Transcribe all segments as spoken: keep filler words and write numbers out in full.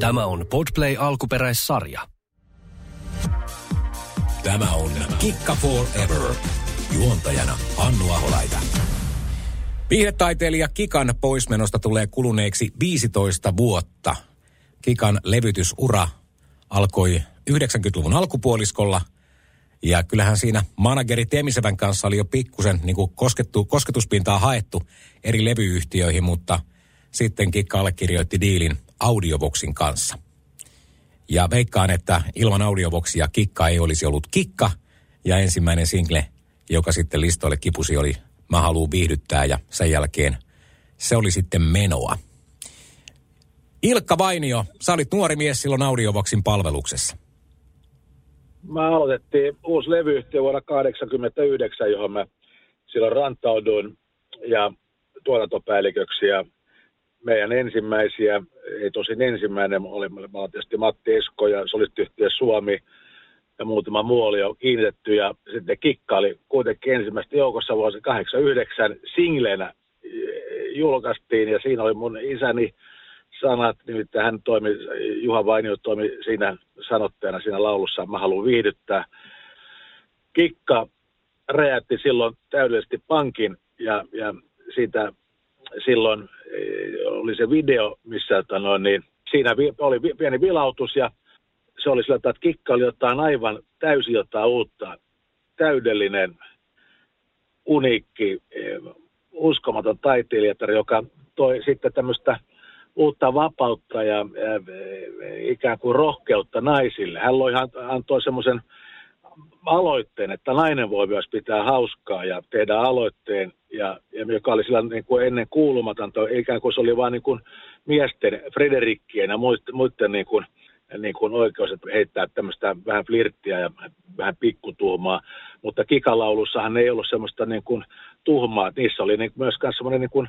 Tämä on Podplay alkuperäissarja. Tämä on Kikka Forever. Juontajana Annu Aholaita. Viihdetaiteilija Kikan poismenosta tulee kuluneeksi viisitoista vuotta. Kikan levytysura alkoi yhdeksänkymmentäluvun alkupuoliskolla. Ja kyllähän siinä manageri Teemisevän kanssa oli jo pikkusen niin kuin koskettu, kosketuspintaa haettu eri levyyhtiöihin, mutta sitten Kikka allekirjoitti diilin Audiovoxin kanssa. Ja veikkaan, että ilman Audiovoxia Kikka ei olisi ollut Kikka. Ja ensimmäinen single, joka sitten listoille kipusi, oli Mä haluan viihdyttää, ja sen jälkeen se oli sitten menoa. Ilkka Vainio, sä olit nuori mies silloin Audiovoxin palveluksessa. Mä aloitettiin uusi levyyhtiö vuonna kahdeksankymmentäyhdeksän, johon mä silloin ranttauduin ja tuotantopäälliköksi. Ja meidän ensimmäisiä, ei tosin ensimmäinen, oli, mä olin tietysti Matti Esko ja solistiyhtiö Suomi ja muutama muu oli jo kiinnitetty. Ja sitten Kikka oli kuitenkin ensimmäistä joukossa vuosi kahdeksankymmentäyhdeksän singlenä julkaistiin, ja siinä oli mun isäni sanat, nimittäin hän toimi, Juha Vainio toimi siinä sanottajana siinä laulussa Mä haluan viihdyttää. Kikka räjäytti silloin täydellisesti pankin, ja, ja siitä silloin oli se video, missä no, niin, siinä oli pieni vilautus, ja se oli sillä tavalla, että Kikka oli jotain aivan täysin jotain uutta, täydellinen, uniikki, uskomaton taiteilijatar, joka toi sitten tämmöistä uutta vapautta ja äh, ikään kuin rohkeutta naisille. Hän loi, antoi semmoisen aloitteen, että nainen voi myös pitää hauskaa ja tehdä aloitteen, ja, ja joka oli sillä niin kuin ennen kuulumatonta, ikään kuin se oli vain niin kuin miesten, Frederikkien ja muiden niin kuin, niin kuin oikeus, että heittää tämmöistä vähän flirttiä ja vähän pikkutuhmaa, mutta Kikalaulussa ei ollut semmoista niin kuin tuhmaa. Niissä oli niin, myös semmoinen niin kuin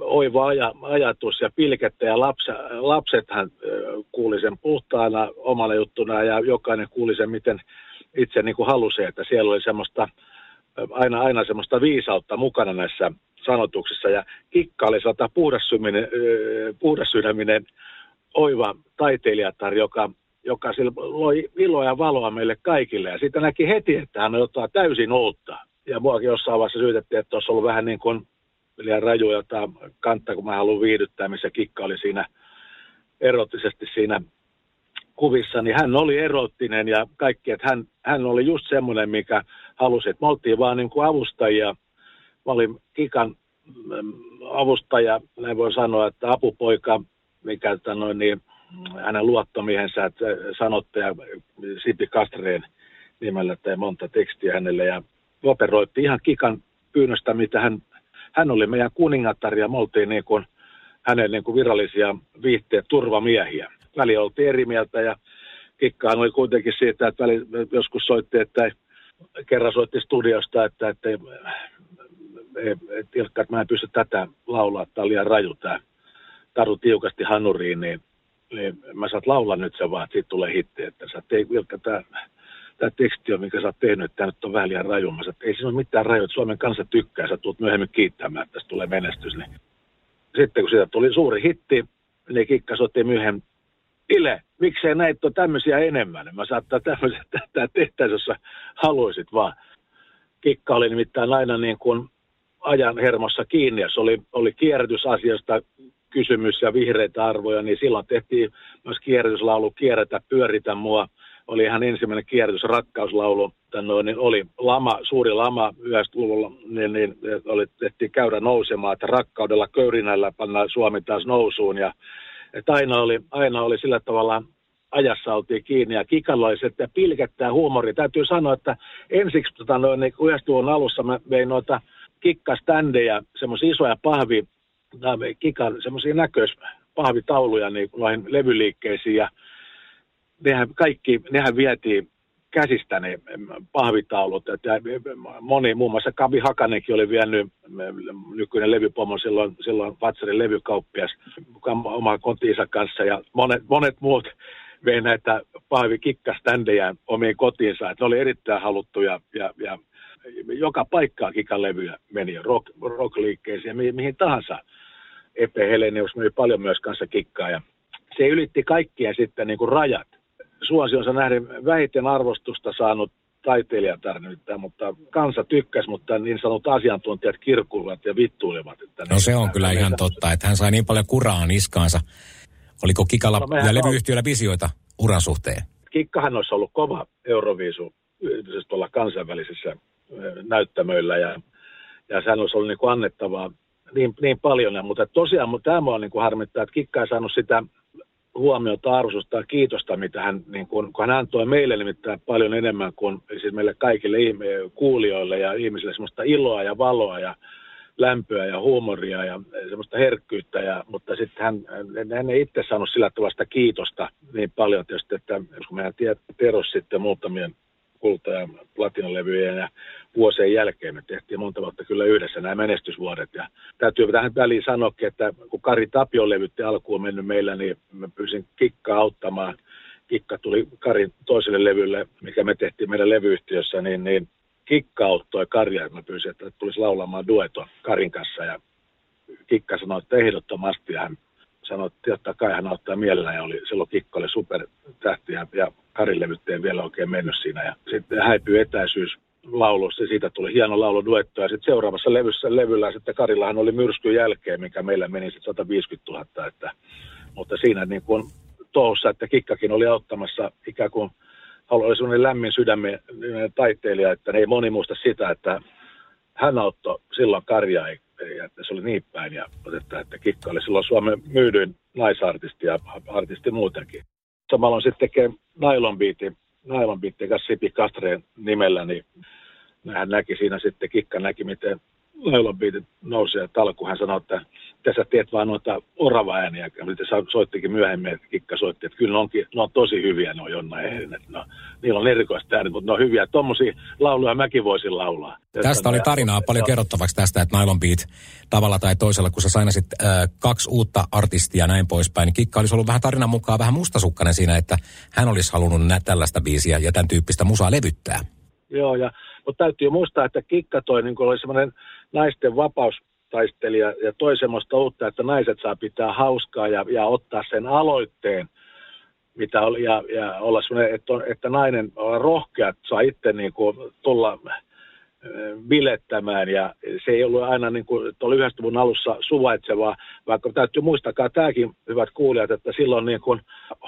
oiva ajatus ja pilkettä, ja lapset, lapsethan kuuli sen puhtaana omana juttuna, ja jokainen kuuli sen, miten itse niin kuin halusi, että siellä oli semmoista, aina, aina semmoista viisautta mukana näissä sanotuksissa, ja Kikka oli sata puhdassydäminen oiva taiteilijatar, joka, joka loi iloa ja valoa meille kaikille, ja siitä näki heti, että hän on jotain täysin uutta, ja muakin jossain vaiheessa syytettiin, että olisi ollut vähän niin kuin liian raju jotain kantaa, kun Mä haluan viihdyttää, missä Kikka oli siinä erottisesti siinä kuvissa, niin hän oli erottinen ja kaikki, että hän, hän oli just semmoinen, mikä halusi, että me oltiin vaan niin kuin avustajia. Mä olin Kikan avustaja, näin voi sanoa, että apupoika, mikä noin, niin hänen luottomiehensä, että sanottaja Sipi Kastreen nimellä tai monta tekstiä hänelle, ja operoitti ihan Kikan pyynnöstä, mitä hän Hän oli meidän kuningatar, ja me oltiin niin kuin hänen niin kuin virallisia viihteen turvamiehiä. Väli oltiin eri mieltä, ja Kikkaan oli kuitenkin siitä, että väli joskus soitti, että kerran soitti studiosta, että, että, että Ilkka, että mä en pysty tätä laulaa, tämä on liian raju tämä taru tiukasti hanuriin, niin, niin mä saat laulaa nyt sen vaan, että siitä tulee hitti, että sä teet Ilkka tämä... Tämä teksti on, minkä sä oot tehnyt, että tämä nyt on vähän liian rajumassa. Että ei siinä ole mitään rajoja, että Suomen kansa tykkää, sä tulet myöhemmin kiittämään, että tästä tulee menestys. Niin. Sitten kun siitä tuli suuri hitti, niin Kikka soitti myöhemmin, Ile, miksei näitä ole tämmöisiä enemmän? Mä saattaa tämmöisiä tätä tehtäisiin, jos sä haluisit vaan. Kikka oli nimittäin aina niin kuin ajan hermossa kiinni, jos oli, oli kierrätysasioista kysymys ja vihreitä arvoja, niin silloin tehtiin myös kierrätyslaulu Kierrätä, pyöritä mua. Oli ihan ensimmäinen kierrätysrakkauslaulu, niin oli lama, suuri lama yhdeksänkymmentäluvulla, niin, niin oli, tehtiin käydä nousemaan, että rakkaudella köyrinällä pannaan Suomi taas nousuun. Ja, että aina, oli, aina oli sillä tavalla, ajassa oltiin kiinni, ja kikalaiset ja pilkettää huumori. Täytyy sanoa, että ensiksi tota, noin, niin yhdeksänkymmentäluvun alussa mä vein noita kikkaständejä, semmoisia isoja pahvi, kikan, semmoisia näköispahvitauluja niin, noihin levyliikkeisiin, ja nehän kaikki, nehän vietiin käsistä ne pahvitaulut. Moni, muun muassa Kavi Hakanenkin oli vienyt, nykyinen levypomo, silloin, silloin Vatsarin levykauppia oman kotiinsa kanssa. Ja monet, monet muut vei näitä pahvikikkaständejä omiin kotiinsa. Et ne oli erittäin haluttuja, ja, ja joka paikkaan Kikan levyjä meni rock, rockliikkeisiin ja mihin tahansa. Epe Helenius myi paljon myös kanssa Kikkaa ja se ylitti kaikkia sitten niin kuin rajat. Suosionsa nähden vähiten arvostusta saanut taiteilijatar nyt, mutta kansa tykkäsi, mutta niin sanot asiantuntijat kirkuivat ja vittuilevat. Että no se on kyllä ihan meitä totta, että hän sai niin paljon kuraa niskaansa. Oliko Kikalla no, ja levyyhtiöllä visioita uran suhteen? Kikkahan olisi ollut kova euroviisu tuolla kansainvälisissä näyttämöillä ja, ja sehän olisi ollut niin kuin annettavaa niin, niin paljon. Mutta tosiaan tämä on niin kuin harmittaa, että Kikka ei saanut sitä huomiota, arvostusta ja kiitosta, mitä hän, niin kun, kun hän antoi meille nimittäin paljon enemmän kuin siis meille kaikille ihme- kuulijoille ja ihmisille semmoista iloa ja valoa ja lämpöä ja huumoria ja semmoista herkkyyttä, ja, mutta sitten hän, hän ei itse saanut sillä tavalla kiitosta niin paljon tietysti, että kun mehän terosi sitten muutamien kulta- ja platinalevyjen ja vuosien jälkeen me tehtiin monta vuotta kyllä yhdessä nämä menestysvuodet. Ja täytyy tähän väliin sanoakin, että kun Kari Tapio levytti alkuun mennyt meillä, niin mä pyysin Kikkaa auttamaan. Kikka tuli Karin toiselle levylle, mikä me tehtiin meidän levyyhtiössä, niin, niin Kikka auttoi Karia. Mä pyysin, että tulisi laulamaan dueton Karin kanssa ja Kikka sanoi, että ehdottomasti ja hän sanoi, että jotta kai hän auttaa mielellään ja oli, silloin Kikka oli supertähti ja, ja Karin levyt ei vielä oikein mennyt siinä ja sitten häipyi etäisyys laulussa ja siitä tuli hieno lauluduetto ja sitten seuraavassa levyssä, levyllä sitten Karillahan oli myrskyn jälkeen, mikä meillä meni sitten sata viisikymmentätuhatta, että, mutta siinä niin kuin touhussa, että Kikkakin oli auttamassa ikään kuin oli sellainen lämmin sydämen taiteilija, että ei moni muista sitä, että hän auttoi silloin Karia ei ja se oli niin päin, ja, että, että Kikka oli silloin Suomen myydyin naisartisti ja artisti muutenkin. Samalla on sitten tekee Nylon Beatin, Nylon Beatin kanssa Sipi Kastreen nimellä, niin hän näki siinä sitten, Kikka näki, miten Nylon Beatin nousi ja talku. Hän sanoi, että tässä teet vaan noita orava-ääniä, mitä soittikin myöhemmin, että Kikka soitti, että kyllä ne, onkin, ne on tosi hyviä, ne on Jonna Ehlin, että no, niillä on erikoista äänet, mutta ne on hyviä. Tuommoisia lauluja mäkin voisin laulaa. Tästä oli tarinaa paljon kerrottavaksi tästä, että Nylon Beat tavalla tai toisella, kun sä sainasit äh, kaksi uutta artistia ja näin poispäin, niin Kikka olisi ollut vähän tarinan mukaan vähän mustasukkainen siinä, että hän olisi halunnut nä- tällaista biisiä ja tämän tyyppistä musaa levyttää. Joo, ja, mutta täytyy muistaa, että Kikka toi niin oli semmoinen naisten vapaus taistelija ja toi semmoista uutta, että naiset saa pitää hauskaa ja, ja ottaa sen aloitteen, mitä oli, ja, ja olla semmoinen, että, että nainen on rohkea, että saa itse niin kuin tulla bilettämään, ja se ei ollut aina niin kuin tuolla yhdessä alussa suvaitsevaa, vaikka täytyy muistakaa tämäkin, hyvät kuulijat, että silloin niin kuin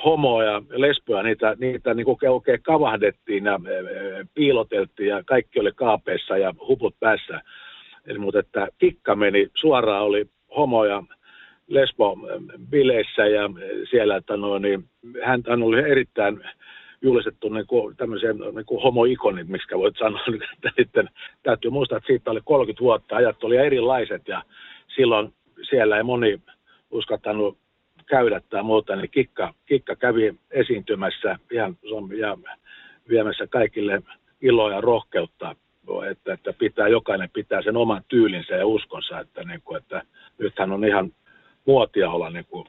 homoja ja lesboja, niitä, niitä niin kuin oikein kavahdettiin ja piiloteltiin, ja kaikki oli kaapeissa ja huput päässä. Eli, mutta että Kikka meni suoraan, oli homo- ja lesbo-bileissä ja siellä, että no, niin, hän, hän oli erittäin julistettu niin kuin, tämmöiseen niin kuin homo-ikonit, miksi voit sanoa, että sitten täytyy muistaa, että siitä oli kolmekymmentä vuotta, ajat oli erilaiset ja silloin siellä ei moni uskaltanut käydä tai muuta, niin Kikka, Kikka kävi esiintymässä ihan, ja viemässä kaikille iloa ja rohkeutta. Että, että pitää, jokainen pitää sen oman tyylinsä ja uskonsa, että, niin kuin, että nythän on ihan muotia olla niin kuin,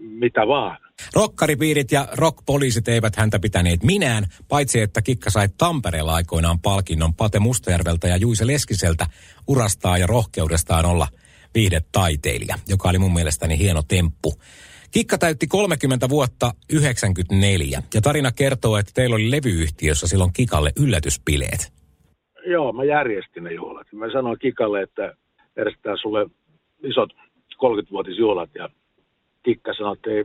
mitä vaan. Rokkaripiirit ja rockpoliisit eivät häntä pitäneet minään, paitsi että Kikka sai Tampereella aikoinaan palkinnon Pate Mustajärveltä ja Juice Leskiseltä urastaan ja rohkeudestaan olla viihdetaiteilija, joka oli mun mielestäni hieno temppu. Kikka täytti kolmekymmentä vuotta yhdeksänkymmentäneljä ja tarina kertoo, että teillä oli levyyhtiössä silloin Kikalle yllätyspileet. Joo, mä järjestin ne juhlat. Mä sanoin Kikalle, että järjestetään sulle isot kolmekymmentävuotisjuhlat. Ja Kikka sanoi, että ei,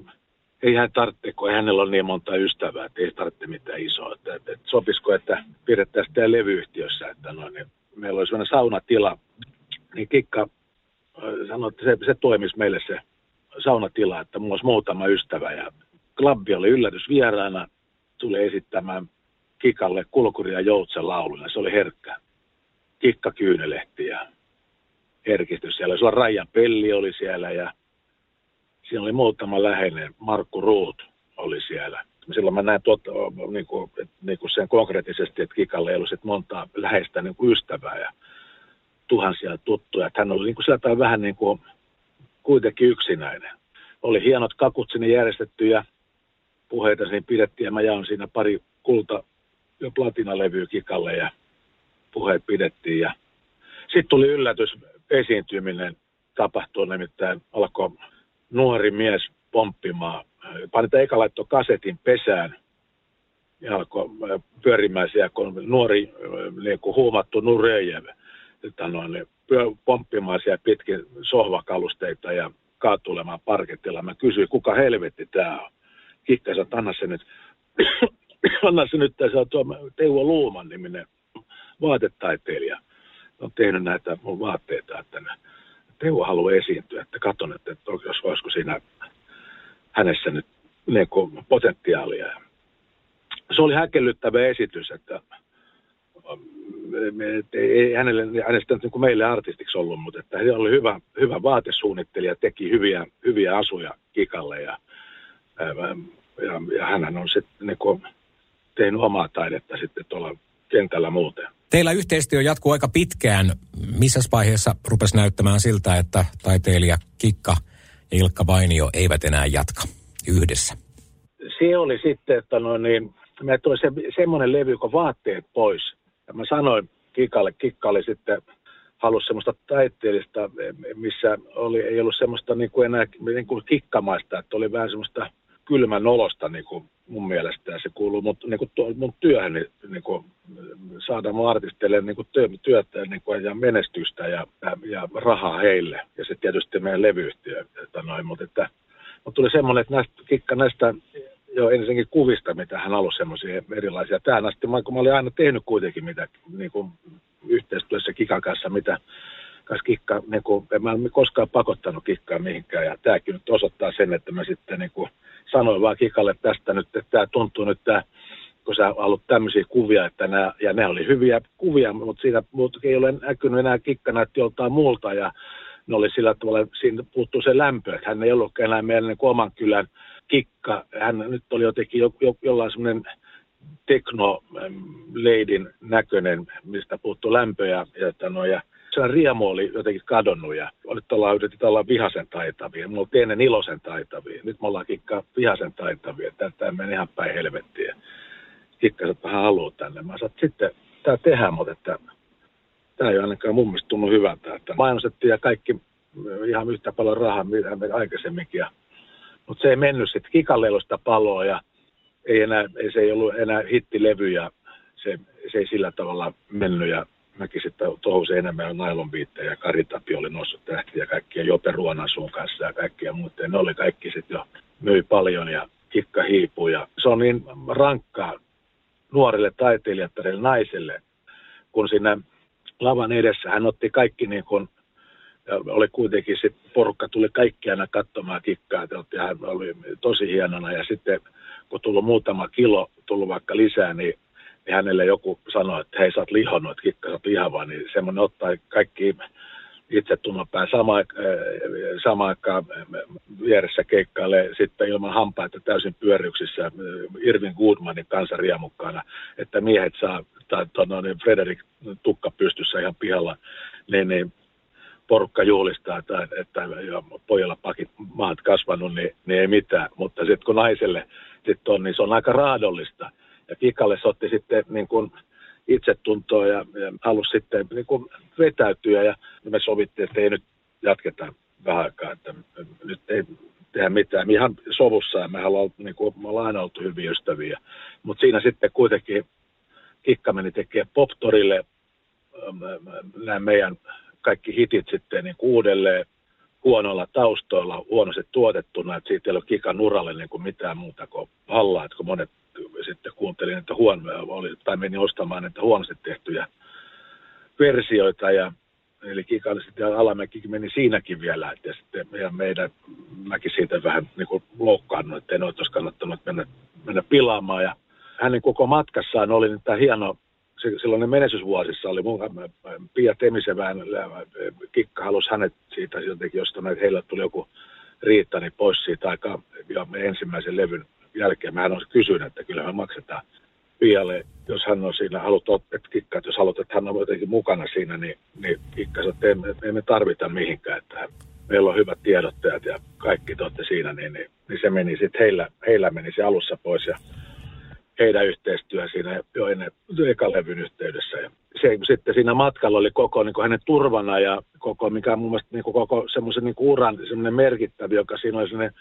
ei hän tarvitse, kun ei hänellä ole niin monta ystävää, että ei tarvitse mitään isoa. Että, että, että sopisiko, että pidettäisiin sitä levyyhtiössä, että no, niin meillä oli sellainen saunatila. Niin Kikka sanoi, että se, se toimisi meille se saunatila, että mulla olisi muutama ystävä. Ja klubbi oli yllätysvieraana, tuli esittämään Kikalle Kulkuri ja Joutsen lauluja. Se oli herkkä. Kikka kyynelehti ja herkistys siellä. Sulla Raija Pelli oli siellä ja siinä oli muutama läheinen. Markku Ruut oli siellä. Silloin mä näin tuota, niin kuin, niin kuin sen konkreettisesti, että Kikalle ei ollut sit montaa läheistä niin kuin ystävää ja tuhansia tuttuja. Että hän oli niin kuin sillä tavalla vähän niin kuin kuitenkin yksinäinen. Oli hienot kakut sinne järjestetty ja puheita siinä pidettiin ja mä jaon siinä pari kulta ja platinalevyy Kikalle ja puheet pidettiin. Ja sitten tuli yllätys esiintyminen tapahtua, nimittäin alkoi nuori mies pomppimaan. Panita eka laittoi kasetin pesään ja alkoi pyörimään siellä, kun nuori niin kuin huumattu Nurejev niin pomppimaan siellä pitkin sohvakalusteita ja kaatulemaan parketilla. Mä kysyin, kuka helvetti tää on? Kikka sanoi, anna se nyt, anna se nyt, se on tuo Teuvo Luoman niminen vaatetaiteilija. On tehnyt näitä mun vaatteita, että Teuvo haluaa esiintyä, että katson, että jos olisiko siinä hänessä nyt niin kuin potentiaalia. Se oli häkellyttävä esitys, että ei hänelle, hänestä niin kuin meille artistiksi ollut, mutta että hän oli hyvä, hyvä vaatesuunnittelija, teki hyviä, hyviä asuja Kikalle ja, ja, ja hänhän on sitten niin kuin tehnyt omaa taidetta sitten tuolla kentällä muuten. Teillä yhteistyö jatkuu aika pitkään. Missä vaiheessa rupesi näyttämään siltä, että taiteilija Kikka ja Ilkka Vainio eivät enää jatka yhdessä? Se oli sitten, että no niin, mä toin se, semmoinen levy, joka vaatteet pois. Ja mä sanoin Kikalle, Kikka oli sitten halusi semmoista taiteellista, missä oli, ei ollut semmoista niin kuin enää niin kuin kikkamaista, että oli vähän semmoista kylmän olosta niin kuin mun mielestä, ja se kuuluu mun, niin kuin, mun työhön, niin kuin, saada mun artisteille niin kuin, työtä niin kuin, ja menestystä ja, ja rahaa heille. Ja se tietysti meidän levyyhtiö. Että noin, mutta että, mutta tuli semmoinen, että näistä, Kikka näistä jo ensinnäkin kuvista, mitä hän halusi semmoisia erilaisia. Tähän asti, kun mä olin aina tehnyt kuitenkin mitä, niin kuin, yhteistyössä Kikan kanssa, mitä Kikka, niin kuin, en mä en koskaan pakottanut Kikkaa mihinkään. Ja tämäkin nyt osoittaa sen, että mä sitten niin kuin, sanoin vaan Kikalle tästä nyt, että tämä tuntuu nyt, että kun sä haluat tämmöisiä kuvia, että nämä, ja ne oli hyviä kuvia, mutta siinä ei ole näkynyt enää, Kikka näytti joltain muulta, ja ne oli sillä tavalla, siinä puuttuu se lämpö, että hän ei ollut enää meidän niin oman kylän Kikka, hän nyt oli jotenkin jo, jo, jollain semmoinen teknoleidin näköinen, mistä puuttuu lämpö, ja, ja, no, ja sen riemu oli jotenkin kadonnut ja nyt ollaan, yritetään olla vihasen taitavia. Me oltiin ennen iloisen taitavia. Nyt me ollaan Kikka vihasen taitavia. Tämä meni ihan päin helvettiin. Kikka, että hän haluaa tänne. Mä sanoin, sitten tämä tehdään, mutta että, tämä ei ole ainakaan mun mielestä tunnu hyvältä. Että mainostettiin ja kaikki ihan yhtä paljon rahaa, mitä me aikaisemminkin. Ja, mutta se ei mennyt sitten. Kikalle ei ollut sitä paloa ja ei enää, ei, se ei ollut enää hittilevy ja se, se ei sillä tavalla mennyt. Ja mäkin että tuohon se enemmän on Nylon Beattejä ja Kari Tapio oli noussut tähtiä ja kaikkia Jope Ruonansuun kanssa ja kaikkia muuta. Ja ne oli kaikki sitten jo, myi paljon ja Kikka hiipui. Ja se on niin rankkaa nuorille taiteilijattarille naiselle, kun siinä lavan edessä hän otti kaikki niin kuin, oli kuitenkin sitten porukka tuli kaikki aina katsomaan Kikkaa. Ja hän oli tosi hienona ja sitten kun tullut muutama kilo, tullut vaikka lisää, niin niin hänelle joku sanoi, että hei, sä oot lihonut, että Kikka, sä oot lihava, niin semmoinen ottaa kaikki itsetunnon päin samaan sama aikaan vieressä keikkailee sitten ilman hampaita täysin pyöryksissä Irving Goodmanin kanssa riemukkaana, että miehet saa, tai no, niin Frederik tukka pystyssä ihan pihalla, niin, niin porukka juhlistaa, että, että pojalla pakit maat kasvanut, niin, niin ei mitään, mutta sitten kun naiselle sit on, niin se on aika raadollista. Ja Kikalle se otti sitten niin kuin itsetuntoa ja, ja halusi sitten niin kuin vetäytyä ja me sovittiin, että ei nyt jatketa vähän aikaa, että nyt ei tehdä mitään. Ihan sovussa ja me, niin kuin, me ollaan aina oltu hyviä ystäviä. Mutta siinä sitten kuitenkin Kikka meni tekemään Poptorille nämä meidän kaikki hitit sitten niin kuin uudelleen huonoilla taustoilla, huonosti tuotettuna, että siitä ei ole Kikan uralle niin kuin mitään muuta kuin hallaa, että kun monet sitten kuuntelin, että huonoja oli, tai menin ostamaan, että huonosti tehtyjä versioita, ja eli Kika oli sitten alamäkikin meni siinäkin vielä, ja sitten meidän, meidän mäkin siitä vähän niin kuin loukkaannut, että en olisi kannattanut mennä, mennä pilaamaan, ja hänen koko matkassaan oli niin tämä hieno, silloin menestysvuosissa oli mun Pia Temisevään, Kikka halusi hänet siitä jotenkin, jos heillä tuli joku riitta, niin pois siitä aikaa, ja ensimmäisen levyn jälkeen. Mähän on kysynyt, että kyllä me maksetaan Pialle, jos hän on siinä, haluat ottaa Kikkaa, jos haluat, että hän on jotenkin mukana siinä, niin, niin Kikka sanoo, että emme, emme tarvita mihinkään, että meillä on hyvät tiedottajat ja kaikki te olette siinä, niin, niin, niin se meni sitten, heillä, heillä meni se alussa pois ja heidän yhteistyö siinä jo ennen ekan levyn yhteydessä. Ja se sitten siinä matkalla oli koko niin kuin hänen turvana ja koko, mikä on mun mielestä niin kuin koko semmoisen niin kuin uran semmoinen merkittävä, joka siinä oli semmoinen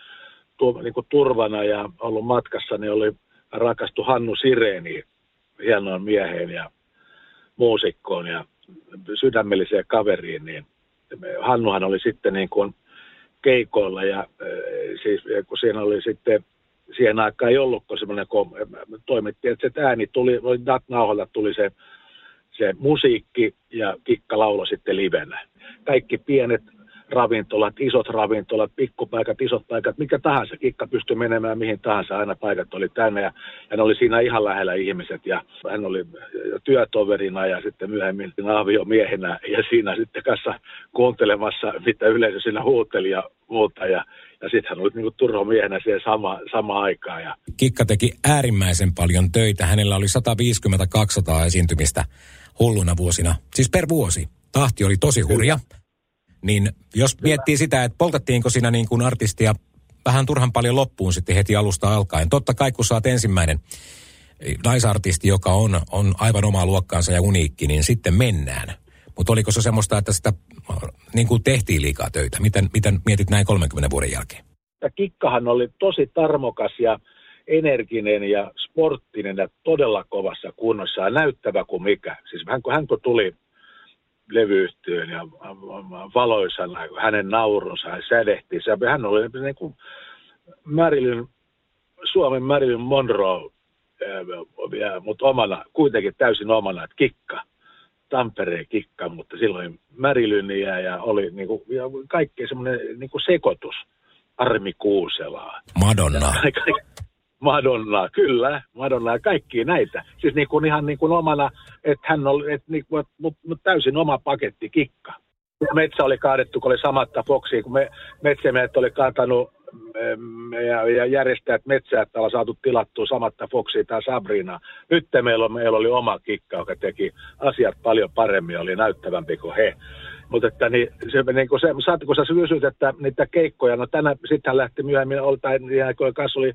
niin kuin turvana ja ollut matkassa, niin oli rakastu Hannu Sireniin, hienoon mieheen ja muusikkoon ja sydämelliseen kaveriin, niin Hannuhan oli sitten niin kuin keikoilla ja siis kun siinä oli sitten, siihen aikaan ei ollutko semmoinen, kun toimittiin, että se ääni tuli, nauhalta tuli se, se musiikki ja Kikka lauloi sitten livenä. Kaikki pienet ravintolat, isot ravintolat, pikkupaikat, isot paikat, mikä tahansa. Kikka pystyi menemään mihin tahansa, aina paikat oli täynnä ja hän oli siinä ihan lähellä ihmiset ja hän oli työtoverina ja sitten myöhemmin aviomiehenä ja siinä sitten kanssa kuuntelemassa, mitä yleisö siinä huuteli ja muuta ja, ja sitten hän oli niin kuin turvamiehenä siihen sama, samaan aikaan. Ja Kikka teki äärimmäisen paljon töitä, hänellä oli sata viisikymmentä kaksisataa esiintymistä hulluna vuosina, siis per vuosi. Tahti oli tosi hurja. Niin jos miettii sitä, että poltettiinko siinä niin kuin artistia vähän turhan paljon loppuun sitten heti alusta alkaen. Totta kai kun sä oot ensimmäinen naisartisti, joka on, on aivan omaa luokkaansa ja uniikki, niin sitten mennään. Mutta oliko se semmoista, että sitä niin kuin tehtiin liikaa töitä? Miten, miten mietit näin kolmenkymmenen vuoden jälkeen? Kikkahan oli tosi tarmokas ja energinen ja sporttinen ja todella kovassa kunnossa ja näyttävä kuin mikä. Siis hän kun, hän kun tuli levyyhtiön ja valoisana, hänen naurunsa, hän sädehti. Hän oli niin kuin Marilyn, Suomen Marilyn Monroe, mutta omana, kuitenkin täysin omana, että Kikka, Tampereen Kikka, mutta silloin Marilynia ja oli niin kuin, ja kaikki semmoinen niin kuin sekoitus, Armi Kuuselaa. Madonna. Madonna, kyllä, Madonna, kaikki näitä. Siis niin kuin ihan niin kuin omana, että hän oli et niin kuin, mut, mut täysin oma paketti Kikka. Metsä oli kaadettu, kun oli samat tapoksia, kun me, metsämiehet oli kaatanut me, ja, ja järjestäjät metsää, että ollaan saatu tilattua samat tapoksia tai Sabrina. Nyt meillä, meillä oli oma Kikka, joka teki asiat paljon paremmin, oli näyttävämpi kuin he. Mutta että niin, se, niin kun, se, kun sä kysyt, että niitä keikkoja, no tänä, sitten lähti myöhemmin, tai niiden aikojen kanssa oli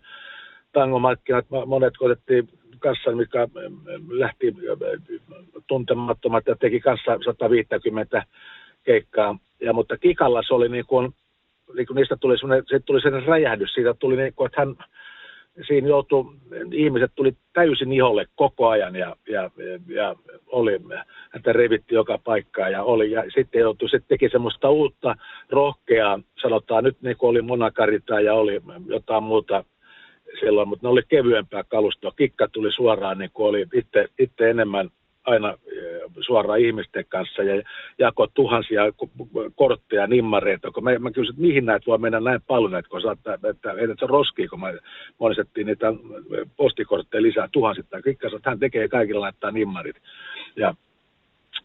tangomarkkinat, monet kotettiin kassan, mikä lähti tuntemattomat ja teki kassan sata viisikymmentä keikkaa. Ja, mutta Kikalla se oli niin kuin, niin kuin niistä tuli semmoinen, siitä tuli semmoinen räjähdys, siitä tuli niin kuin, että hän, siinä joutui, ihmiset tuli täysin iholle koko ajan ja, ja, ja oli, häntä revitti joka paikkaan ja oli, ja sitten joutui, sitten teki semmoista uutta rohkeaa, sanotaan nyt niin kuin oli Monakarita ja oli jotain muuta silloin, mutta ne oli kevyempää kalustoa. Kikka tuli suoraan, niin kuin oli itse, itse enemmän aina suoraan ihmisten kanssa ja jakoi tuhansia kortteja, nimmareita. Kun mä, mä kysyin, että mihin näitä voi mennä näin paljon, että kun saattaa, että ei se roskii, kun mä monistettiin niitä postikortteja lisää tuhansittain. Kikka sanoi, että hän tekee kaikilla laittaa nimmarit. Ja,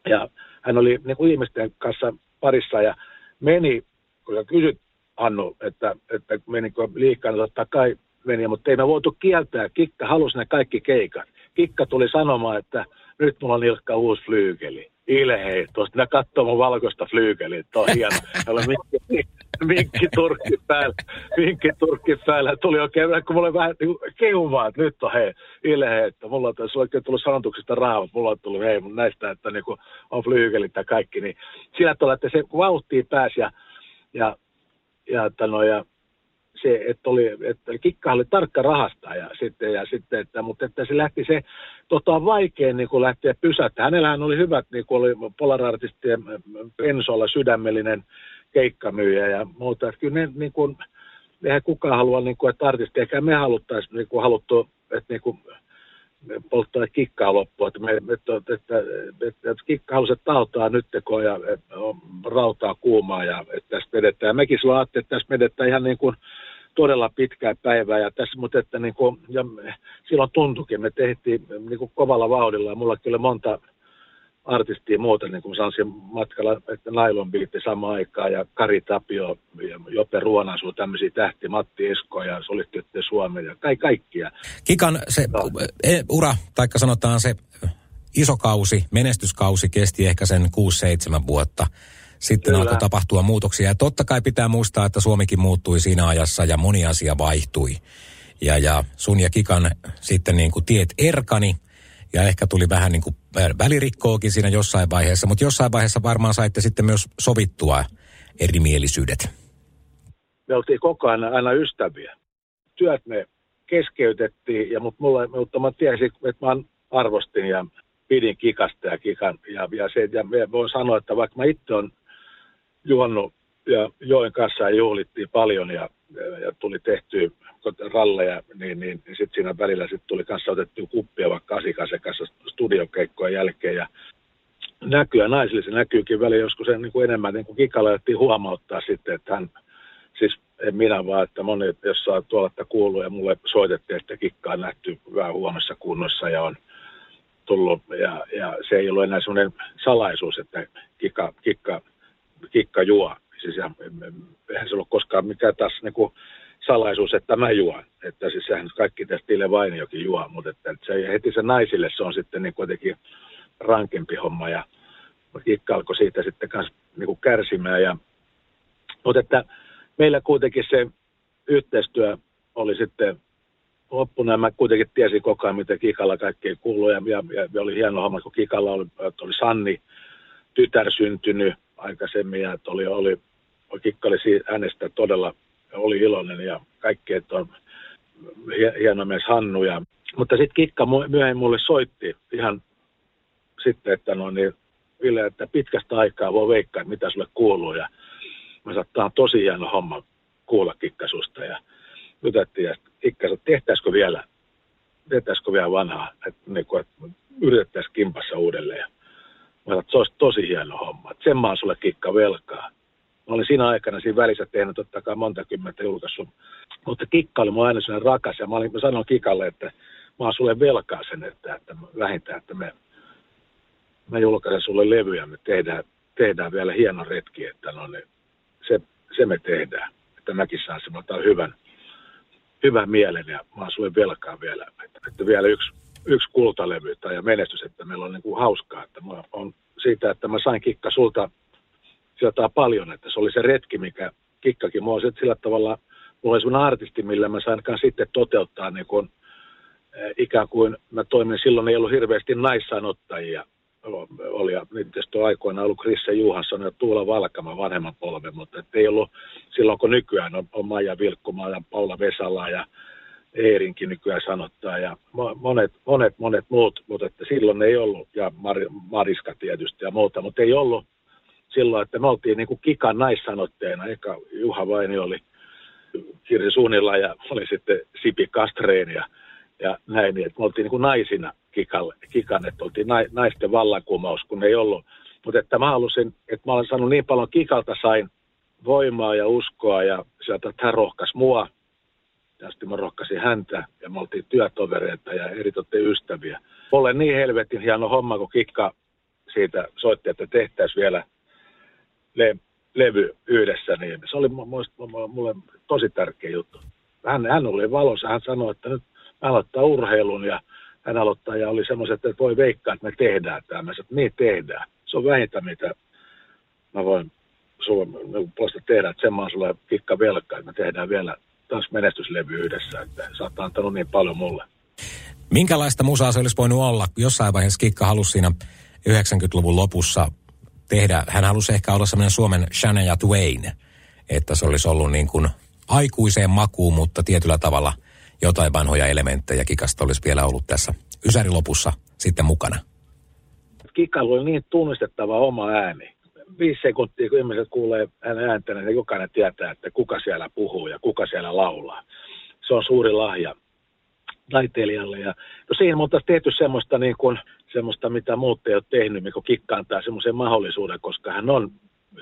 ja hän oli niin kuin ihmisten kanssa parissa ja meni, kun kysyt Annu, että, että menikö liikaa, niin totta kai meni, mutta ei me voitu kieltää. Kikka halusi ne kaikki keikat. Kikka tuli sanomaan, että nyt mulla on Ilkka uusi flyykeli. Ilhei, tuosta minä katsoin mun valkoista flyykeliä, että on hieno. Täällä on minkki, minkki turkki päällä. Minkki turkki päällä. Tuli oikein, kun mulla oli vähän niin kehumaan, että nyt on hei, Ilhei, että mulla on tässä oikein tullut sanotuksesta rahaa, mulla on tullut hei, mun näistä, että niin kuin on flyykelit ja kaikki. Niin sillä tavalla, että se vauhtiin pääsi ja, ja, ja, että no, ja se, että, oli, että Kikka oli tarkka rahastaa ja sitten, ja sitten että, mutta että se lähti se, tota vaikein niin kuin lähteä pysäyttämään. Hänellähän oli hyvät, niin kuin oli Polar-artistien pensolla sydämellinen keikkamyyjä ja muuta. Että kyllä ne, niin kuin, eihän kukaan halua, niin kuin, että artisti, eikä me haluttaisi niin kuin haluttu, että niin kuin polttaa Kikkaa loppuun. Että, että, että, että, että Kikka halusi, että tautaa nyt teko ja rautaa kuumaa ja että tästä vedetään. Ja mekin silloin ajattelin, että tässä vedetään ihan niin kuin todella pitkää päivää ja tässä, mutta että niin kuin, ja silloin tuntuikin, me tehtiin niin kuin kovalla vauhdilla ja mulla kyllä monta artistia muuta, niin kuin sanoisin matkalla, että Nylon Beat samaan aikaan ja Kari Tapio, ja Jope Ruonansuu, tämmöisiä tähti, Matti Esko ja Solistyötte Suomen ja ka- kaikkia. Kikan se no. ura, taikka sanotaan se iso kausi, menestyskausi kesti ehkä sen kuusi seitsemän vuotta. Sitten kyllä alkoi tapahtua muutoksia ja totta kai pitää muistaa, että Suomikin muuttui siinä ajassa ja moni asia vaihtui. ja, ja sun ja Kikan sitten niin kuin tiet erkani. Ja ehkä tuli vähän niin kuin välirikkoakin siinä jossain vaiheessa, mutta jossain vaiheessa varmaan saitte sitten myös sovittua erimielisyydet. Me oltiin koko ajan aina ystäviä. Työt me keskeytettiin, ja mut mulla, mutta mä tiesin, että mä arvostin ja pidin Kikasta ja Kikan. Ja, ja, se, ja me voin sanoa, että vaikka mä itse olen juonnut ja joen kanssa ja juhlittiin paljon ja, ja, ja tuli tehtyä ralleja, niin, niin sitten siinä välillä sit tuli kanssa otettua kuppia vaikka Asikasen kanssa studiokeikkojen jälkeen. Ja näkyä naisille se näkyykin välillä joskus sen, niin kuin enemmän, niin kuin Kikalla alettiin huomauttaa sitten, että hän, siis en minä vaan, että moni, jos saa tuolta kuuluu ja mulle soitettiin, että Kikka on nähty vähän huonossa kunnossa ja on tullut, ja, ja se ei ollut enää semmoinen salaisuus, että Kikka, Kikka, Kikka juo. Siis eihän se ollut koskaan mikään taas niinku salaisuus, että mä juon. Että siis sehän kaikki tästä Ilkka Vainiokin juo, mutta että, että se, heti se naisille se on sitten niin kuitenkin rankempi homma. Ja Kikka alkoi siitä sitten kans niinku kärsimään. Ja, mutta että meillä kuitenkin se yhteistyö oli sitten loppuna. Mä kuitenkin tiesin koko ajan, miten Kikalla kaikkea kuuluu. Ja, ja, ja oli hieno homma, kun Kikalla oli, oli Sanni, tytär syntynyt aikaisemmin, ja että oli, oli Kikka oli siitä hänestä todella oli iloinen ja kaikki, että on hieno mies Hannu. Ja, mutta sitten Kikka myöhemmin mulle soitti ihan sitten, että no niin, Ville, että pitkästä aikaa voi veikkaa, että mitä sulle kuuluu. Ja mä sanoin, että tämä on tosi hieno homma kuulla Kikka susta. Ja jutettiin, ja Kikka sanoi, että tehtäisikö vielä, tehtäisikö vielä vanhaa, että, niin kuin, että yritettäisiin kimpassa uudelleen. Ja mä sanoin, että se olisi tosi hieno homma. Että sen mä oon sulle Kikka velkaa. Mä olin siinä aikana siinä välissä tehnyt totta kai monta kymmentä julkaisua. Mutta Kikka oli mun aina sellainen rakas. Ja mä, olin, mä sanoin Kikalle, että mä oon sulle velkaa sen, että, että vähintään, että me, mä julkaisen sulle levyjä. Me tehdään, tehdään vielä hieno retki, että no niin, se, se me tehdään. Että mäkin saan semmoinen hyvän, hyvän mielen ja mä oon sulle velkaa vielä. Että, että vielä yksi, yksi kultalevy tai menestys, että meillä on niin kuin hauskaa. Että mä on siitä, että mä sain Kikka sulta jotain paljon, että se oli se retki, mikä Kikkakin. Mä oon sillä tavalla, mulla oli sellainen artisti, millä mä sainkaan sitten toteuttaa niin kun, ikään kuin mä toimin. Silloin ei ollut hirveästi naissanottajia. Oli, ja nyt tietysti aikoina ollut Krisse Juhansson ja Tuula Valkama vanhemman polven, mutta ei ollut silloin, kun nykyään on, on Maija Vilkkumaa ja Paula Vesala ja Eerinkin nykyään sanottaa ja monet, monet, monet muut, mutta että silloin ei ollut, ja Mariska tietysti ja muuta, mutta ei ollut silloin, että me oltiin niin kuin Kikan naissanotteena. Eka Juha Vainio oli Kirsi Suhnila ja oli sitten Sipi Kastreen ja, ja näin. Että me oltiin niin kuin naisina Kikalle, Kikan, että oltiin naisten vallankumous, kun ei ollut. Mutta että mä halusin, että mä olen saanut niin paljon Kikalta, sain voimaa ja uskoa ja sieltä, että hän rohkaisi mua. Ja sitten mä rohkaisin häntä ja me oltiin työtovereita ja eritoten ystäviä. Mulle niin helvetin hieno homma, kun Kikka siitä soitti, että tehtäisiin vielä Le- levy yhdessä, niin se oli mulle tosi tärkeä juttu. Hän, hän oli valossa, hän sanoi, että nyt aloittaa urheilun ja hän aloittaa ja oli semmoiset, että voi veikkaa, että me tehdään tämä. Mä sanoin, että niin tehdään. Se on vähintä, mitä mä voin puolesta tehdä, että sen mä oon sulle Kikka velkaa, että me tehdään vielä taas menestyslevy yhdessä, että sä oot antanut niin paljon mulle. Minkälaista musaa se olisi voinut olla? Jossain vaiheessa Kikka halusi siinä yhdeksänkymmentäluvun lopussa tehdä. Hän halusi ehkä olla semmoinen Suomen Shania ja Twain, että se olisi ollut niin kuin aikuiseen makuun, mutta tietyllä tavalla jotain vanhoja elementtejä Kikasta olisi vielä ollut tässä ysärilopussa sitten mukana. Kikalla oli niin tunnistettava oma ääni. Viisi sekuntia, kun ihmiset kuulee hänen ääntä, niin jokainen tietää, että kuka siellä puhuu ja kuka siellä laulaa. Se on suuri lahja taiteilijalle. Ja no siihen me oltaisiin tehty semmoista, niin kuin, semmoista, mitä muut ei ole tehnyt, mikä Kikka antaa semmoisen mahdollisuuden, koska hän on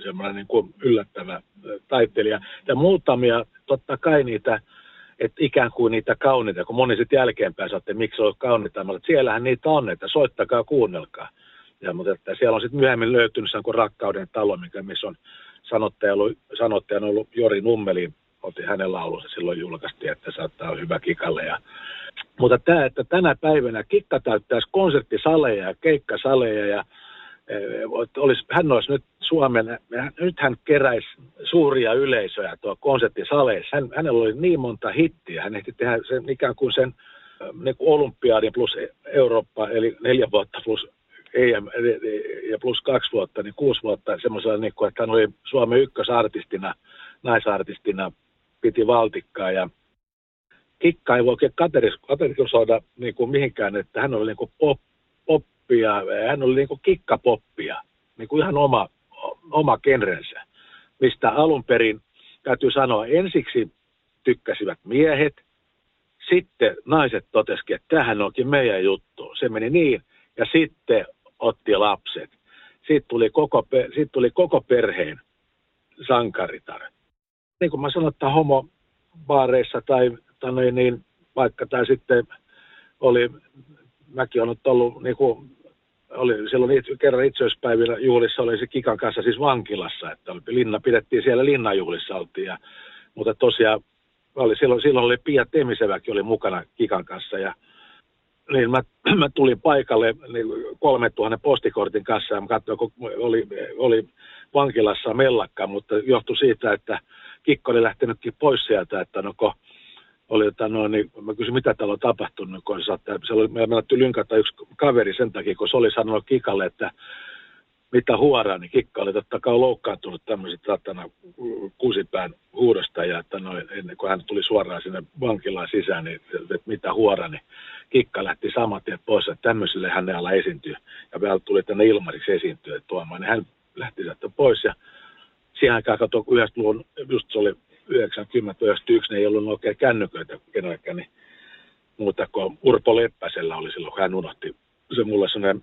semmoinen niin kuin yllättävä taiteilija. Ja muutamia, totta kai niitä, että ikään kuin niitä kauniita, kun moni sitten jälkeenpäin sanoo, että miksi on kauniita, mutta siellähän niitä on, että soittakaa, kuunnelkaa. Ja, mutta että siellä on sitten myöhemmin löytynyt kuin Rakkauden talo, mikä missä on sanottaja ollut, sanottaja on ollut Jori Nummelin, otin hänen laulunsa, silloin julkaistiin, että saattaa olla hyvä Kikalle. Ja mutta tämä, että tänä päivänä Kikka täyttäisi konserttisaleja ja keikkasaleja ja Olisi, hän olisi nyt Suomen, nyt hän keräisi suuria yleisöjä tuo konserttisaleissa. Hän, hänellä oli niin monta hittiä, hän ehti tehdä sen, ikään kuin sen niin kuin olympiaadin plus Eurooppa, eli neljä vuotta plus E M ja plus kaksi vuotta, niin kuusi vuotta semmoisella, niin kuin, että hän oli Suomen ykkösartistina, naisartistina, piti valtikkaa ja Kikka ei voi oikein kategorisoida niin kuin mihinkään, että hän oli niin kuin pop, poppia, hän oli niin kuin kikkapoppia, niin kuin ihan oma, oma genrensä, mistä alun perin täytyy sanoa, ensiksi tykkäsivät miehet, sitten naiset totesivat, että tämähän onkin meidän juttu, se meni niin, ja sitten otti lapset. Siitä tuli koko, siitä tuli koko perheen sankaritar. Niin kuin mä sanon, että homobaareissa tai Niin, niin, vaikka tämä sitten oli, mäkin olen ollut, niin kuin, oli silloin it, kerran itseöispäivillä juhlissa oli se Kikan kanssa siis vankilassa, että oli, linna, pidettiin siellä linnanjuhlissa oltiin, ja, mutta tosiaan oli, silloin, silloin oli Pia Temiseväkin oli mukana Kikan kanssa, ja niin mä, mä tulin paikalle niin kolmetuhannen postikortin kanssa, ja mä katsoin, kun oli, oli vankilassa mellakka, mutta johtui siitä, että Kikka oli lähtenytkin pois sieltä, että noko, oli, että no, niin, mä kysyin, mitä täällä on tapahtunut, kun se oli, meillä menetty lynkata yksi kaveri sen takia, kun se oli sanonut Kikalle, että mitä huoraa, niin Kikka oli totta kai loukkaantunut tämmöiset satana kusipään huudosta, ja että no, ennen kuin hän tuli suoraan sinne vankilaan sisään, niin että mitä huoraa, niin Kikka lähti saman tien pois, että tämmöisille hänen ala esiintyy, ja vielä tuli tänne Ilmariksi esiintyä tuomaan, niin hän lähti sieltä pois, ja siihen aikaan katsoin, kun yhdessä luvun, just se oli yhdeksänkymmentä yhdeksänkymmentäyksi, ei ollut oikein kännyköitä kenelläkään, niin muuta kuin Urpo Leppäsellä oli silloin, kun hän unohti se mulle semmoinen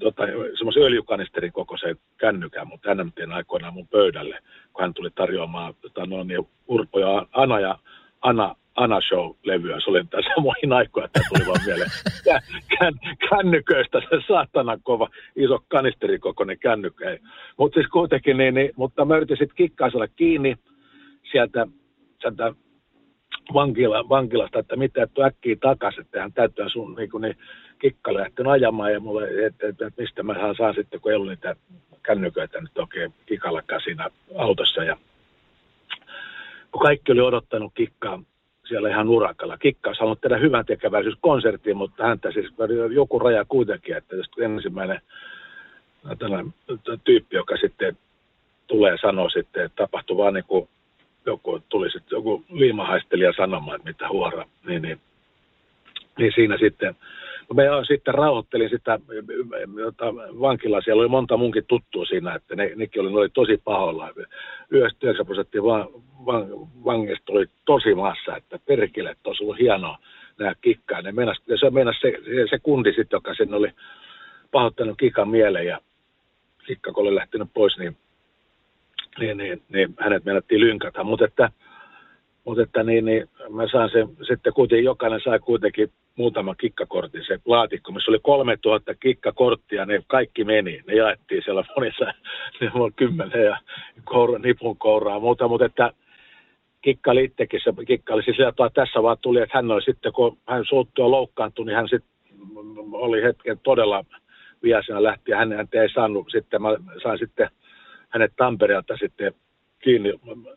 tota, semmoisen öljykanisterin kokoisen kännykän, mutta hän näyttiin aikoinaan mun pöydälle, kun hän tuli tarjoamaan tota, no, niin Urpo ja Ana ja Ana, Ana Show-levyä. Se oli tässä samoihin aikoihin, että tuli vaan mieleen kännyköistä se saatana kova iso kanisterin kokoinen kännykkä. Mutta siis kuitenkin, niin, niin, mutta mä yritin sitten Kikkaisella kiinni, sieltä, sieltä vankila, vankilasta, että mitä et äkkiä takaisin, että hän täyttää sun niin niin, Kikka lähtenyt ajamaan ja mulle, että et, et, mistä mä saan sitten, kun ei ollut niitä kännyköitä nyt oikein Kikallakaan siinä autossa. Ja kun kaikki oli odottanut Kikkaa siellä ihan urakalla. Kikka olisi halunnut tehdä hyvän tekeväisyyskonserttiin, mutta häntä siis joku raja kuitenkin, että jos ensimmäinen tällainen tyyppi, joka sitten tulee sanoa sitten, että tapahtui vaan niin kuin joku tuli sitten joku liimahaistelija sanomaan, että mitä huora, niin, niin, niin siinä sitten, no me sitten rauhoittelin sitä vankilaa, siellä oli monta munkin tuttua siinä, että ne, nekin oli, ne oli tosi pahoilla, yhdeksänkymmentäyhdeksän prosenttia van, van, vangista oli tosi maassa, että perkele, että olisi ollut hienoa nämä Kikkaa, ne meinas, se meinas se, se kundi sitten, joka sinne oli pahoittanut Kikan mieleen, ja Kikka kun oli lähtenyt pois, niin Niin, niin, niin hänet menettiin lynkata, mutta että, mutta että niin, niin mä saan sen, sitten kuitenkin jokainen sai kuitenkin muutaman kikkakortin, se laatikko, missä oli kolmetuhatta kikkakorttia, ne kaikki meni, ne jaettiin siellä monissa, ne oli kymmenen ja koura, nipun kouraa muuta, mutta että Kikka oli itsekin, se Kikka oli siis että tässä vaan tuli, että hän oli sitten, kun hän suuttua loukkaantui, niin hän sitten oli hetken todella viaisena lähti ja hän, hän ei saanut sitten, mä sain sitten hänet Tampereelta sitten kiinni,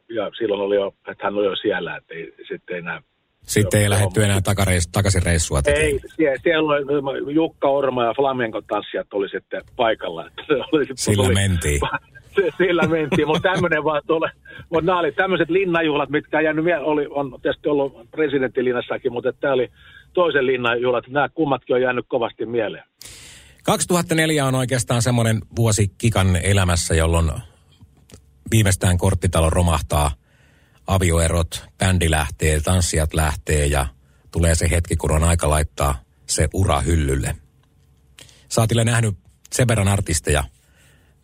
ja silloin oli jo, että hän oli jo siellä, että ei, sitten ei enää... Sitten ei lähdetty enää takareis, takaisin reissua tekemään. Ei, siellä, siellä oli Jukka Orma ja flamenco-tanssijat oli sitten paikalla. Että oli, sillä oli, mentiin. Sillä mentiin, mutta tämmöinen vaan tuolle... Mutta nämä oli tämmöiset linnajuhlat, mitkä jäänyt vielä, oli, on tietysti ollut presidenttilinnassakin, mutta tämä oli toisen linnajuhlat, nämä kummatkin on jäänyt kovasti mieleen. kaksituhattaneljä on oikeastaan semmoinen vuosi Kikan elämässä, jolloin viimeistään Korttitalo romahtaa, avioerot, bändi lähtee, tanssijat lähtee ja tulee se hetki, kun on aika laittaa se ura hyllylle. Saatille nähnyt sen verran artisteja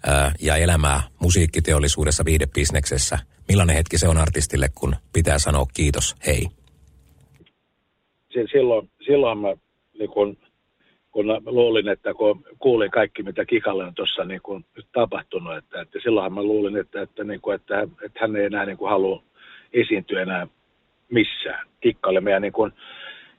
ää, ja elämää musiikkiteollisuudessa, viihdebisneksessä. Millainen hetki se on artistille, kun pitää sanoa kiitos, hei? Silloin, silloin mä... Niin kun... kun luulin, että kun kuulin kaikki, mitä Kikalle on tuossa niin kuin tapahtunut, että, että silloinhan mä luulin, että, että, niin kuin, että, että hän ei enää niin kuin halua esiintyä enää missään. Kikka oli meidän niin kuin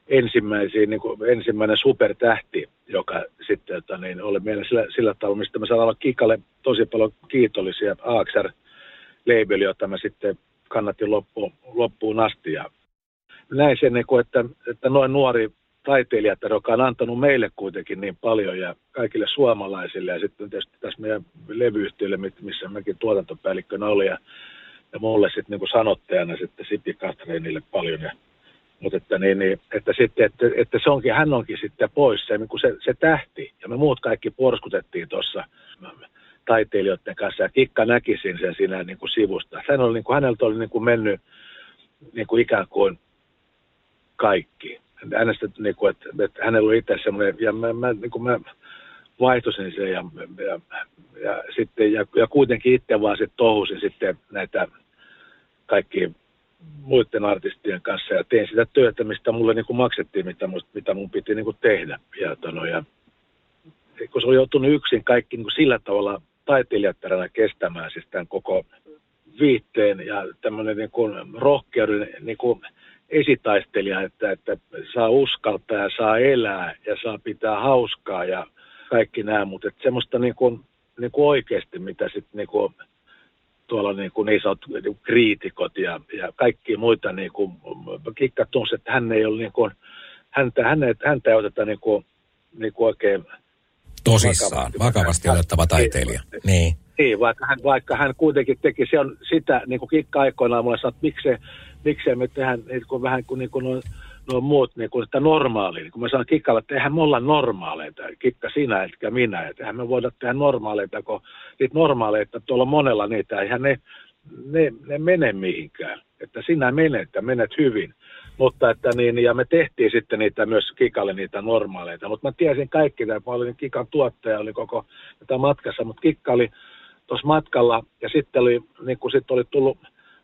ensimmäisiin, niin kuin ensimmäinen supertähti, joka sitten että niin, oli meillä sillä, sillä tavalla, mistä me saadaan olla Kikalle tosi paljon kiitollisia. A X R-labeli, jota mä sitten kannatin loppuun, loppuun asti. Ja näin sen, niin kuin, että, että noin nuori taiteilija, joka on antanut meille kuitenkin niin paljon ja kaikille suomalaisille ja sitten tietysti tässä meidän levyyhtiölle, missä mekin tuotantopäällikkönä oli ja, ja mulle sitten niin kuin sanottajana sitten Sipi Kastreenille paljon. Ja, mutta että, niin, niin, että, sitten, että, että se onkin, hän onkin sitten pois se, se, se tähti ja me muut kaikki porskutettiin tuossa taiteilijoiden kanssa ja Kikka näki sen siinä niin kuin sivusta. Hän oli, niin kuin, häneltä oli niin kuin mennyt niin kuin ikään kuin kaikki. Hänestä, niin kuin, että, että hänellä oli itse semmoinen, ja mä, mä, niin kuin mä vaihtusin sen, ja, ja, ja, sitten, ja, ja kuitenkin itse vaan sitten touhusin sitten näitä kaikki muiden artistien kanssa, ja tein sitä työtä, mistä mulle niin kuin maksettiin, mitä, mitä mun piti niin kuin tehdä. Ja, tono, ja, kun se oli joutunut yksin kaikki niin kuin sillä tavalla taiteilijattarana kestämään siis tämän koko viihteen, ja tämmöinen niin kuin rohkeuden, niin kuin esitaistelija, että, että saa uskaltaa ja saa elää ja saa pitää hauskaa ja kaikki nämä, mutta että semmoista niin kuin, niin kuin oikeasti, mitä sitten niin kuin tuolla niin kuin isot niin kriitikot ja, ja kaikki muita, niin kuin Kikka tunsi, että hän ei ole niin kuin, häntä, hänet, häntä ei oteta niin kuin, niin kuin oikein tosissaan, vakavasti otettava taiteilija. Niin. Niin, vaikka hän, vaikka hän kuitenkin teki, se on sitä, niin kuin Kikka aikoinaan mulle sanoi, että miksei, miksei me tehdään niin kuin, vähän kuin, niin kuin nuo, nuo muut, niin kuin, sitä normaalia. Niin kun mä sanon Kikkalle, että eihän me olla normaaleita, Kikka sinä etkä minä, että eihän me voida tehdä normaaleita, kun niitä normaaleita, tuolla monella niitä, eihän ne, ne, ne mene mihinkään. Että sinä menet ja menet hyvin. Mutta että niin, ja me tehtiin sitten niitä myös Kikalle niitä normaaleita, mutta mä tiesin kaikki, että mä olin Kikan tuottaja, oli koko tätä matkassa, mutta Kikka oli tuossa matkalla, ja sitten oli, niin kun sit oli tullut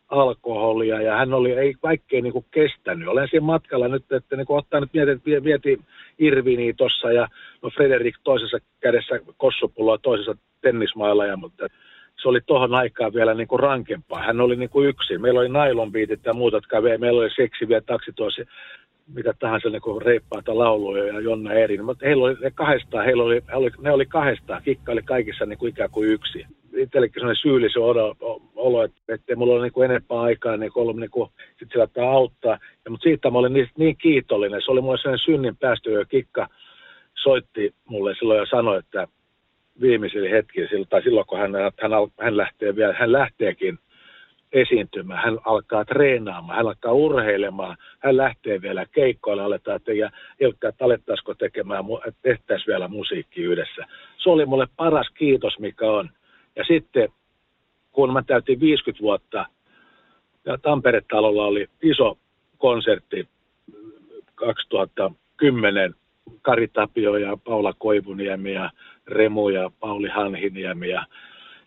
alkoholia, ja hän oli, ei kaikkea niin kuin kestänyt. Olen siinä matkalla nyt, että niin kuin ottaa nyt mietin, mietin Irviniä tuossa, ja no Frederik toisessa kädessä kossupulloa, toisessa tennismailla, ja mutta se oli tohon aikaan vielä niin kuin rankempaa. Hän oli niin kuin yksin. Meillä oli Nylon Beatit ja muuta, jotka vei. Meillä oli seksiviä taksituossa, mitä tahansa niin kuin reippaata lauluja ja Jonna Ehlin. Mutta heillä oli ne kahdestaan, heillä oli, ne oli kahdestaan. Kikka oli kaikissa niin kuin ikään kuin yksi. Itsellekin sellainen syyllisen olo, ettei mulla ole niin enempää aikaa, niin kuin ollut niin kuin, sit sillä tavalla auttaa. Ja, mutta siitä mä olin niin, niin kiitollinen. Se oli mulle sellainen synnin päästö, jo Kikka soitti mulle silloin ja sanoi, että viimeisillä hetkillä, tai silloin kun hän, hän, hän, lähtee vielä, hän lähteekin esiintymään, hän alkaa treenaamaan, hän alkaa urheilemaan, hän lähtee vielä keikkoille, aletaan tekemään, Ilkka, että alettaisiko tekemään, tehtäisiin vielä musiikki yhdessä. Se oli mulle paras kiitos, mikä on. Ja sitten, kun mä täytin viisikymmentä vuotta, ja Tampere-talolla oli iso konsertti kaksituhattakymmenen, Kari Tapio ja Paula Koivuniemi ja Remu ja Pauli Hanhiniemi ja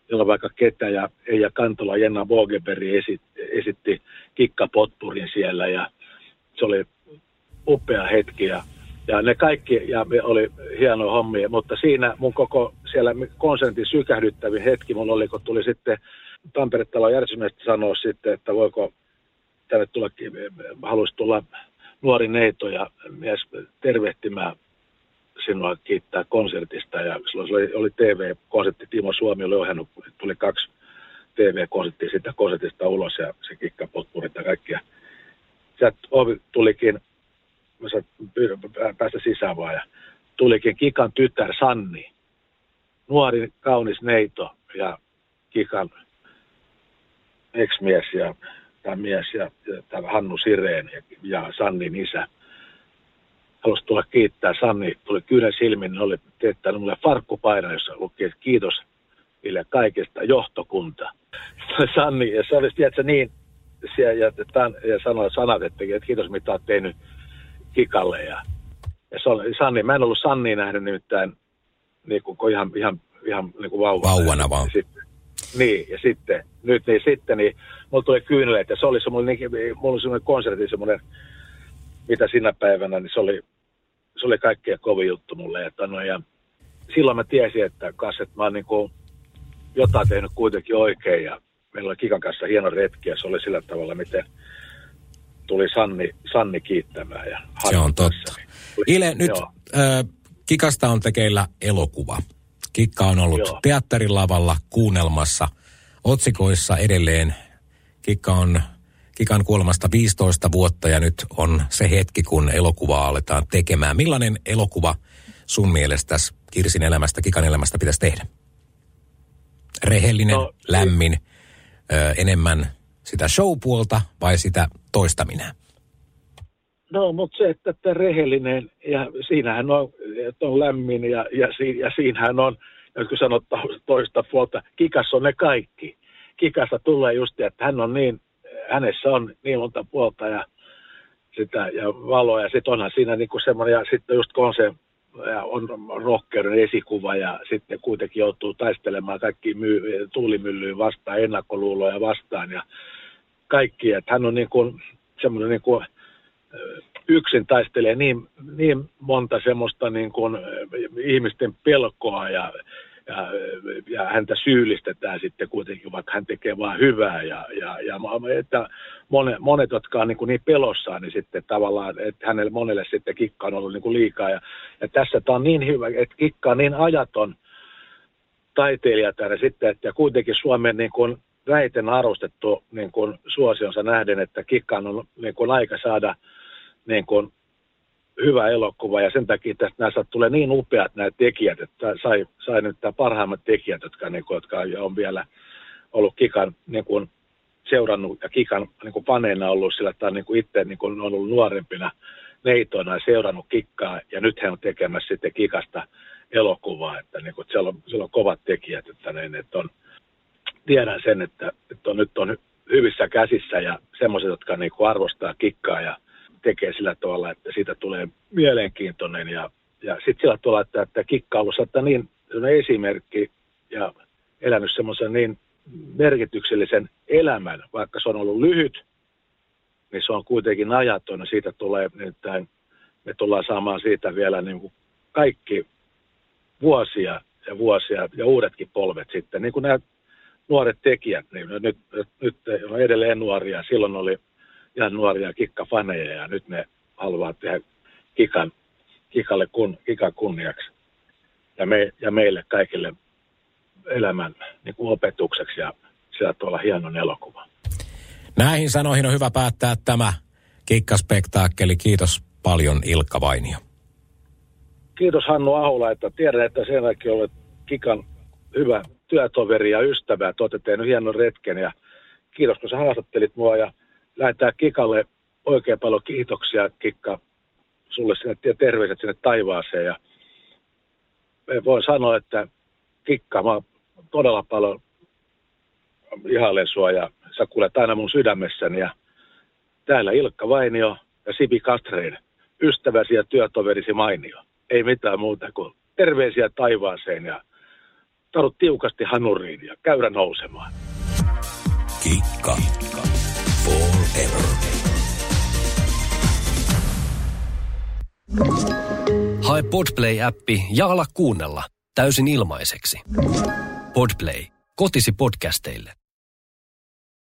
jolla vaikka ketä ja Eija Kantola, Jenna Vogeberg esitti, esitti Kikka Potpurin siellä ja se oli upea hetki ja, ja ne kaikki ja oli hienoja hommia, mutta siinä mun koko siellä konsertin sykähdyttävin hetki mun oli, kun tuli sitten Tampere-talon järjestelmästä sanoa sitten, että voiko tänne tulla, haluaisi tulla nuori neito ja mies tervehtimään sinua kiittää konsertista. Ja silloin oli, oli T V-konsertti, Timo Suomi oli ohjannut, tuli kaksi T V-konserttia siitä konsertista ulos ja se Kikka Potpurit ja kaikkia. Sieltä ovi tulikin, mä sain päästä sisään vaan ja tulikin Kikan tytär Sanni, nuori kaunis neito ja Kikan ex-mies ja tämä mies ja, ja tämä Hannu Siren ja, ja Sannin isä. Haluaisin tulla kiittää. Sanni tuli kyynen silmin, oli teettänyt mulle farkkupaidan, jossa luki, että kiitos niille kaikesta, johtokunta. Sanni, ja se olisi, tiedätkö, niin, ja, ja, ja sanoi sanat, että kiitos mitä olet tehnyt Kikalle. Ja, ja Sanni, mä en ollut Sannia nähnyt nimittäin niin kuin, ihan, ihan, ihan niin kuin vauvana. Vauvana vaan. Sitten, niin, ja sitten, nyt niin sitten, niin mulla tuli kyyneleet, ja se oli semmoinen, mulla oli semmoinen konsertti, semmoinen, mitä sinä päivänä, niin se oli, se oli kaikkea kovin juttu mulle. Että no, ja silloin mä tiesin, että, kas, että mä oon niin kuin jotain tehnyt kuitenkin oikein. Ja meillä oli Kikan kanssa hieno retki ja se oli sillä tavalla, miten tuli Sanni, Sanni kiittämään. Ja se on totta. Ile, nyt äh, Kikasta on tekeillä elokuva. Kikka on ollut Joo. teatterilavalla kuunnelmassa otsikoissa edelleen. Kikka on, Kikan kuolemasta viisitoista vuotta ja nyt on se hetki, kun elokuvaa aletaan tekemään. Millainen elokuva sun mielestäsi Kirsin elämästä, Kikan elämästä pitäisi tehdä? Rehellinen, no, lämmin, ö, enemmän sitä showpuolta vai sitä toista minä? No, mutta se, että, että rehellinen, ja siinähän on, on lämmin, ja, ja, si, ja siinähän on, jos kun sanot toista puolta, Kikassa on ne kaikki. Kikasta tulee just, että hän on niin, hänessä on niin monta puolta ja sitä, ja valoa, ja sitten onhan siinä niinku semmoinen, ja sitten just kun on se, ja on rohkeuden esikuva ja sitten kuitenkin joutuu taistelemaan kaikki myy- tuulimyllyyn vastaan, ennakkoluuloja vastaan ja kaikki. Että hän on niin kuin semmoinen niin kuin yksin taistelee niin, niin monta semmoista niin kuin ihmisten pelkoa ja, ja, ja häntä syyllistetään sitten kuitenkin, vaikka hän tekee vaan hyvää. Ja, ja, ja että monet, monet, jotka on niin, kuin niin pelossaan, niin sitten tavallaan, että hänelle monelle sitten Kikka on ollut niin kuin liikaa. Ja, ja tässä tämä on niin hyvä, että Kikka on niin ajaton taiteilija täällä sitten, että kuitenkin Suomen niin kuin väiten arvostettu niin kuin suosionsa nähden, että Kikkaan on niin kuin aika saada niin kuin hyvä elokuva, ja sen takia tästä näistä tulee niin upeat nämä tekijät, että sai, sai nyt tämä parhaimmat tekijät, jotka, niin kuin, jotka on vielä ollut Kikan niin kuin seurannut ja Kikan niin kuin paneena ollut, sillä tämä on niin kuin itse niin kuin ollut nuorempina neitoina ja seurannut Kikkaa, ja nyt he on tekemässä sitten Kikasta elokuvaa, että, niin kuin, että siellä, on, siellä on kovat tekijät, että, niin, että on tiedän sen, että, että on, nyt on hyvissä käsissä ja semmoiset, jotka niin kuin arvostaa Kikkaa ja tekee sillä tavalla, että siitä tulee mielenkiintoinen. Ja, ja sitten sillä tavalla, että, että Kikka on ollut niin esimerkki ja elänyt semmoisen niin merkityksellisen elämän, vaikka se on ollut lyhyt, niin se on kuitenkin ajaton ja siitä tulee, niin tämän, me tullaan saamaan siitä vielä niin kuin kaikki vuosia ja vuosia ja uudetkin polvet sitten, niin kuin nämä nuoret tekijät, niin nyt, nyt on edelleen nuoria, silloin oli ihan nuoria Kikka-faneja ja nyt ne haluaa tehdä Kikan, Kikalle kun, Kikan kunniaksi ja, me, ja meille kaikille elämän niin kuin opetukseksi ja sillä tuolla hienon elokuvan. Näihin sanoihin on hyvä päättää tämä Kikka-spektaakkeli. Kiitos paljon Ilkka Vainio. Kiitos Hannu Ahola, että tiedän, että sen jälkeen olet Kikan hyvä työtoveri ja ystävä, että olette tehneet hienon retken ja kiitos, kun sä haastattelit mua ja lähetään Kikalle oikein paljon kiitoksia, Kikka, sulle sinne ja terveiset sinne taivaaseen ja voin sanoa, että Kikka, mä todella paljon ihailen sua ja sä kuulet aina mun sydämessäni ja täällä Ilkka Vainio ja Sipi Kastreen, ystäväsi ja työtoverisi Mainio, ei mitään muuta kuin terveisiä taivaaseen ja tartu tiukasti hanuriin ja käyrä nousemaan. Kikka. Kikka. Forever. Hae Podplay-appi ja ala kuunnella täysin ilmaiseksi. Podplay. Kotisi podcasteille.